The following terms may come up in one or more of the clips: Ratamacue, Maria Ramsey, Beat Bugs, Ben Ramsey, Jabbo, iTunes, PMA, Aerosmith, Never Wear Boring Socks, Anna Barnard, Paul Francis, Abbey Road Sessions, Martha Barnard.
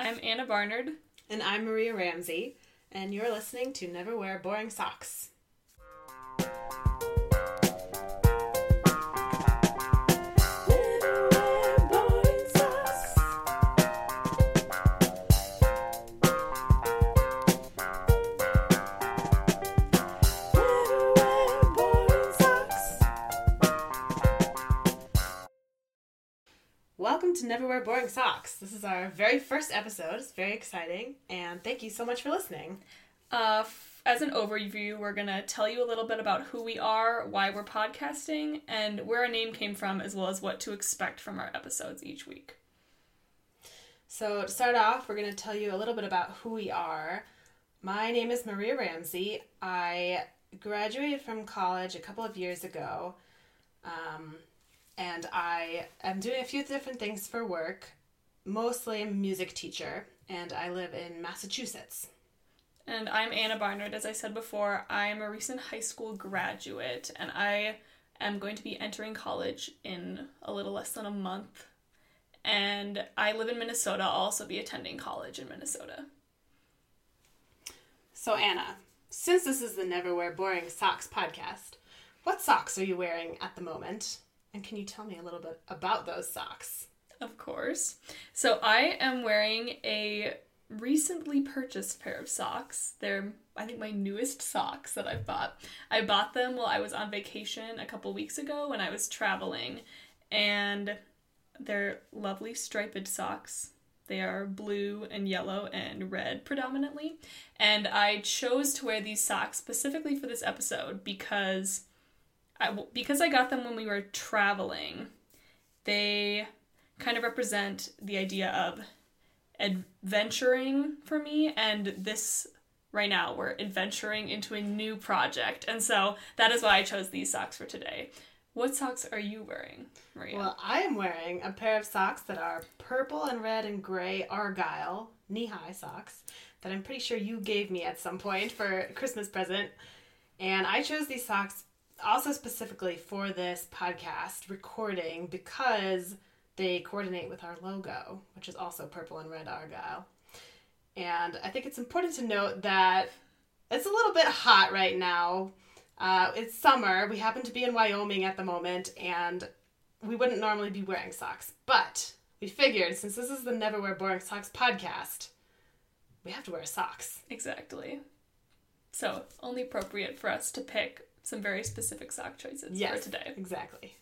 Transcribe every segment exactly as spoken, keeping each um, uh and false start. I'm Anna Barnard. And I'm Maria Ramsey. And you're listening to Never Wear Boring Socks. Welcome to Never Wear Boring Socks. This is our very first episode. It's very exciting, and thank you so much for listening. Uh, f- as an overview, we're going to tell you a little bit about who we are, why we're podcasting, and where our name came from, as well as what to expect from our episodes each week. So to start off, we're going to tell you a little bit about who we are. My name is Maria Ramsey. I graduated from college a couple of years ago. Um... And I am doing a few different things for work. Mostly I'm a music teacher, and I live in Massachusetts. And I'm Anna Barnard. As I said before, I'm a recent high school graduate, and I am going to be entering college in a little less than a month. And I live in Minnesota. I'll also be attending college in Minnesota. So Anna, since this is the Never Wear Boring Socks podcast, what socks are you wearing at the moment? And can you tell me a little bit about those socks? Of course. So I am wearing a recently purchased pair of socks. They're, I think, my newest socks that I've bought. I bought them while I was on vacation a couple weeks ago when I was traveling. And they're lovely striped socks. They are blue and yellow and red predominantly. And I chose to wear these socks specifically for this episode because... I, because I got them when we were traveling, they kind of represent the idea of adventuring for me, and this, right now, we're adventuring into a new project, and so that is why I chose these socks for today. What socks are you wearing, Maria? Well, I am wearing a pair of socks that are purple and red and gray argyle, knee-high socks, that I'm pretty sure you gave me at some point for a Christmas present, and I chose these socks also specifically for this podcast recording because they coordinate with our logo, which is also purple and red argyle. And I think it's important to note that it's a little bit hot right now. Uh, it's summer. We happen to be in Wyoming at the moment, and we wouldn't normally be wearing socks. But we figured, since this is the Never Wear Boring Socks podcast, we have to wear socks. Exactly. So only appropriate for us to pick some very specific sock choices yes, for today. Exactly.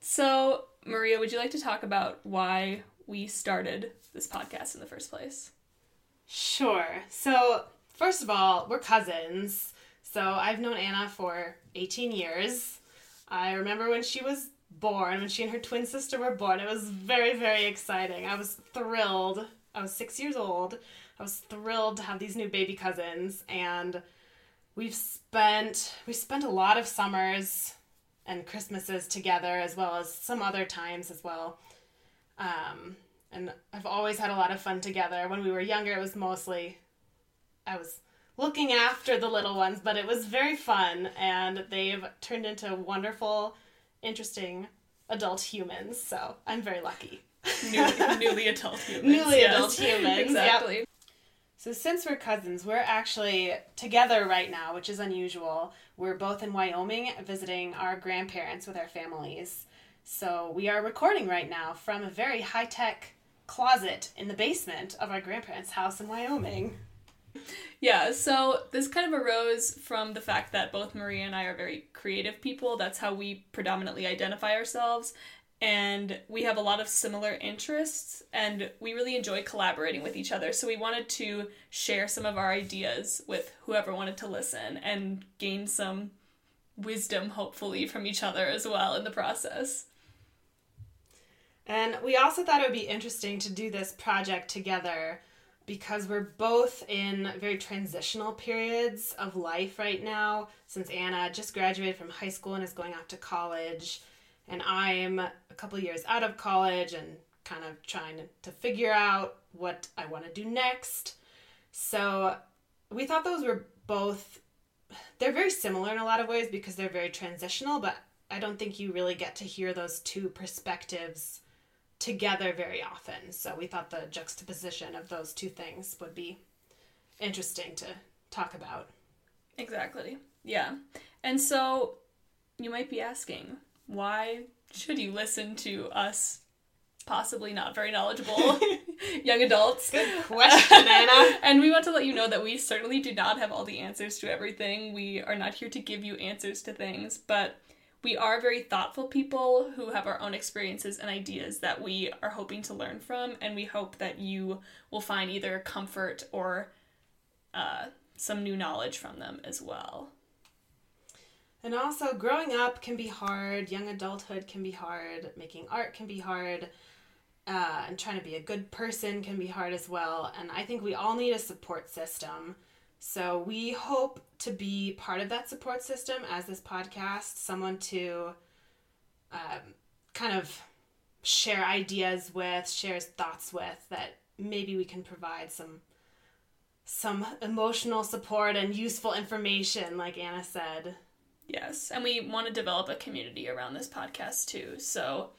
So, Maria, would you like to talk about why we started this podcast in the first place? Sure. So, first of all, we're cousins. So, I've known Anna for eighteen years. I remember when she was born, when she and her twin sister were born. It was very, very exciting. I was thrilled. I was six years old. I was thrilled to have these new baby cousins, and We've spent we spent a lot of summers and Christmases together, as well as some other times as well. Um, and I've always had a lot of fun together. When we were younger, it was mostly I was looking after the little ones, but it was very fun, and they've turned into wonderful, interesting adult humans. So I'm very lucky. Newly, newly adult humans. Newly yes. adult humans. Exactly. Yep. So since we're cousins, we're actually together right now, which is unusual. We're both in Wyoming visiting our grandparents with our families. So we are recording right now from a very high-tech closet in the basement of our grandparents' house in Wyoming. Yeah, so this kind of arose from the fact that both Maria and I are very creative people. That's how we predominantly identify ourselves. And we have a lot of similar interests, and we really enjoy collaborating with each other. So we wanted to share some of our ideas with whoever wanted to listen and gain some wisdom, hopefully, from each other as well in the process. And we also thought it would be interesting to do this project together because we're both in very transitional periods of life right now, since Anna just graduated from high school and is going off to college. And I'm a couple years out of college and kind of trying to figure out what I want to do next. So we thought those were both, they're very similar in a lot of ways because they're very transitional, but I don't think you really get to hear those two perspectives together very often. So we thought the juxtaposition of those two things would be interesting to talk about. Exactly. Yeah. And so you might be asking, why should you listen to us possibly not very knowledgeable young adults? Good question, Anna. And we want to let you know that we certainly do not have all the answers to everything. We are not here to give you answers to things, but we are very thoughtful people who have our own experiences and ideas that we are hoping to learn from, and we hope that you will find either comfort or uh, some new knowledge from them as well. And also, growing up can be hard, young adulthood can be hard, making art can be hard, uh, and trying to be a good person can be hard as well. And I think we all need a support system. So we hope to be part of that support system as this podcast, someone to um, kind of share ideas with, share thoughts with, that maybe we can provide some some emotional support and useful information, like Anna said. Yes, and we want to develop a community around this podcast, too. So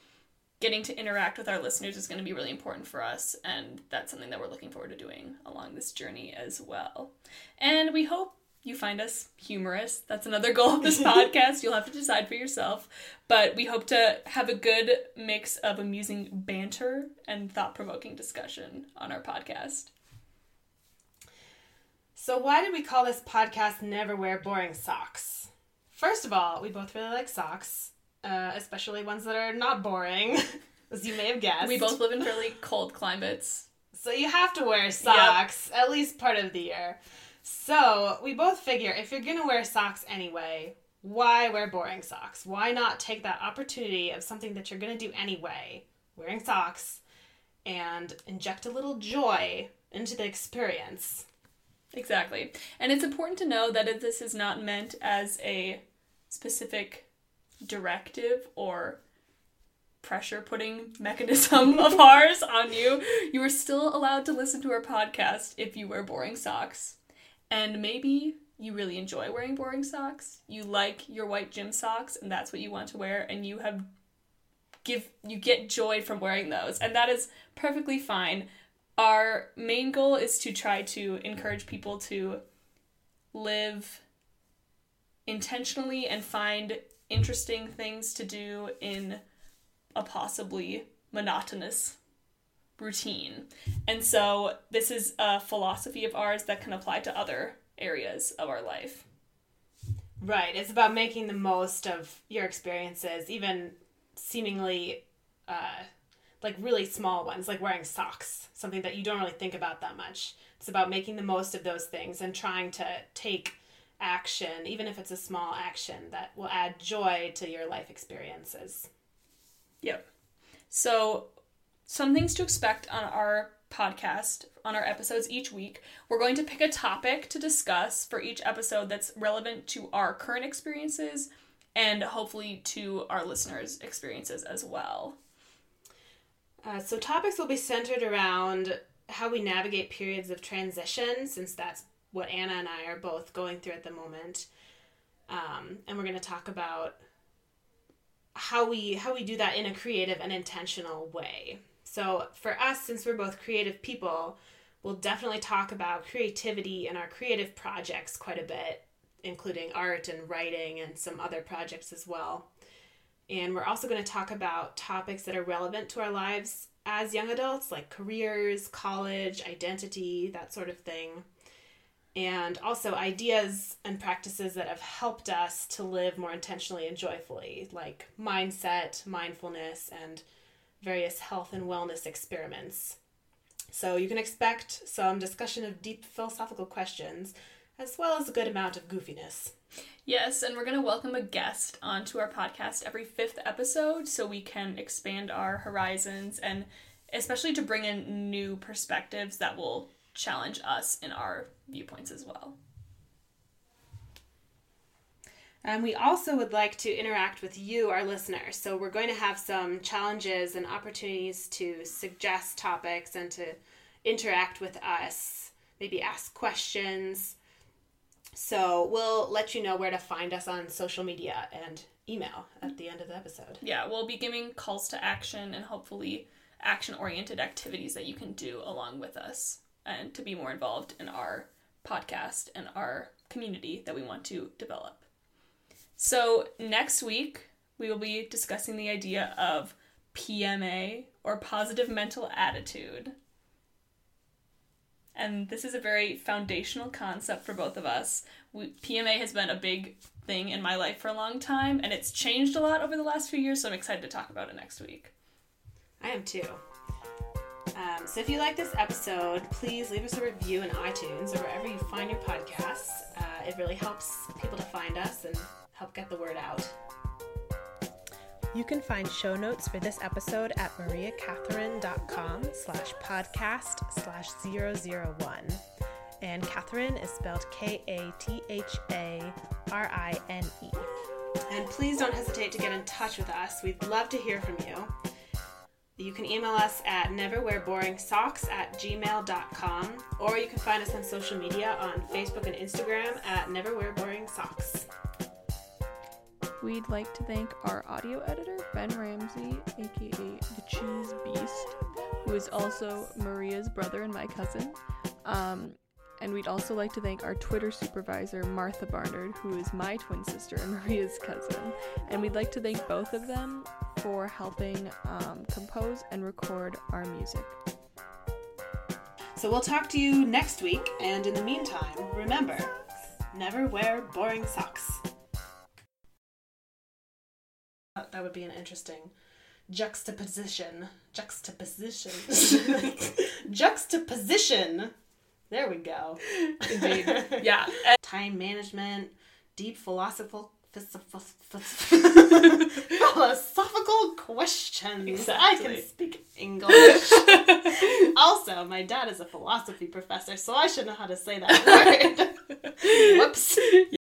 getting to interact with our listeners is going to be really important for us, and that's something that we're looking forward to doing along this journey as well. And we hope you find us humorous. That's another goal of this podcast. You'll have to decide for yourself. But we hope to have a good mix of amusing banter and thought-provoking discussion on our podcast. So why did we call this podcast Never Wear Boring Socks? First of all, we both really like socks, uh, especially ones that are not boring, as you may have guessed. We both live in really cold climates. So you have to wear socks, yep, at least part of the year. So we both figure if you're going to wear socks anyway, why wear boring socks? Why not take that opportunity of something that you're going to do anyway, wearing socks, and inject a little joy into the experience? Exactly. And it's important to know that this is not meant as a specific directive or pressure-putting mechanism of ours on you. You are still allowed to listen to our podcast if you wear boring socks. And maybe you really enjoy wearing boring socks. You like your white gym socks, and that's what you want to wear, and you have give you get joy from wearing those. And that is perfectly fine. Our main goal is to try to encourage people to live intentionally and find interesting things to do in a possibly monotonous routine. And so this is a philosophy of ours that can apply to other areas of our life. Right. It's about making the most of your experiences, even seemingly uh like really small ones, like wearing socks, something that you don't really think about that much. It's about making the most of those things and trying to take action, even if it's a small action, that will add joy to your life experiences. Yep. So some things to expect on our podcast, on our episodes each week. We're going to pick a topic to discuss for each episode that's relevant to our current experiences and hopefully to our listeners' experiences as well. Uh, so topics will be centered around how we navigate periods of transition, since that's what Anna and I are both going through at the moment. Um, and we're going to talk about how we how we do that in a creative and intentional way. So for us, since we're both creative people, we'll definitely talk about creativity and our creative projects quite a bit, including art and writing and some other projects as well. And we're also going to talk about topics that are relevant to our lives as young adults, like careers, college, identity, that sort of thing. And also ideas and practices that have helped us to live more intentionally and joyfully, like mindset, mindfulness, and various health and wellness experiments. So you can expect some discussion of deep philosophical questions, as well as a good amount of goofiness. Yes, and we're going to welcome a guest onto our podcast every fifth episode so we can expand our horizons and especially to bring in new perspectives that will challenge us in our viewpoints as well. And we also would like to interact with you, our listeners. So we're going to have some challenges and opportunities to suggest topics and to interact with us, maybe ask questions. So we'll let you know where to find us on social media and email at the end of the episode. Yeah, we'll be giving calls to action and hopefully action-oriented activities that you can do along with us and to be more involved in our podcast and our community that we want to develop. So next week, we will be discussing the idea of P M A, or positive mental attitude. And this is a very foundational concept for both of us. We, P M A has been a big thing in my life for a long time, and it's changed a lot over the last few years, so I'm excited to talk about it next week. I am too. Um, so if you like this episode, please leave us a review in iTunes or wherever you find your podcasts. Uh, it really helps people to find us and help get the word out. You can find show notes for this episode at mariacatherine dot com slash podcast slash zero zero one. And Catherine is spelled K A T H A R I N E. And please don't hesitate to get in touch with us. We'd love to hear from you. You can email us at never wear boring socks at gmail dot com, or you can find us on social media on Facebook and Instagram at Never Wear Boring Socks. We'd like to thank our audio editor, Ben Ramsey, aka the Cheese Beast, who is also Maria's brother and my cousin. Um, and we'd also like to thank our Twitter supervisor, Martha Barnard, who is my twin sister and Maria's cousin. And we'd like to thank both of them for helping um, compose and record our music. So we'll talk to you next week. And in the meantime, remember, never wear boring socks. That would be an interesting juxtaposition. Juxtaposition. Juxtaposition. There we go. Indeed. Yeah. Time management, deep philosophical philosophical questions. Exactly. I can speak English. Also, my dad is a philosophy professor, so I should know how to say that word. Whoops. Yeah.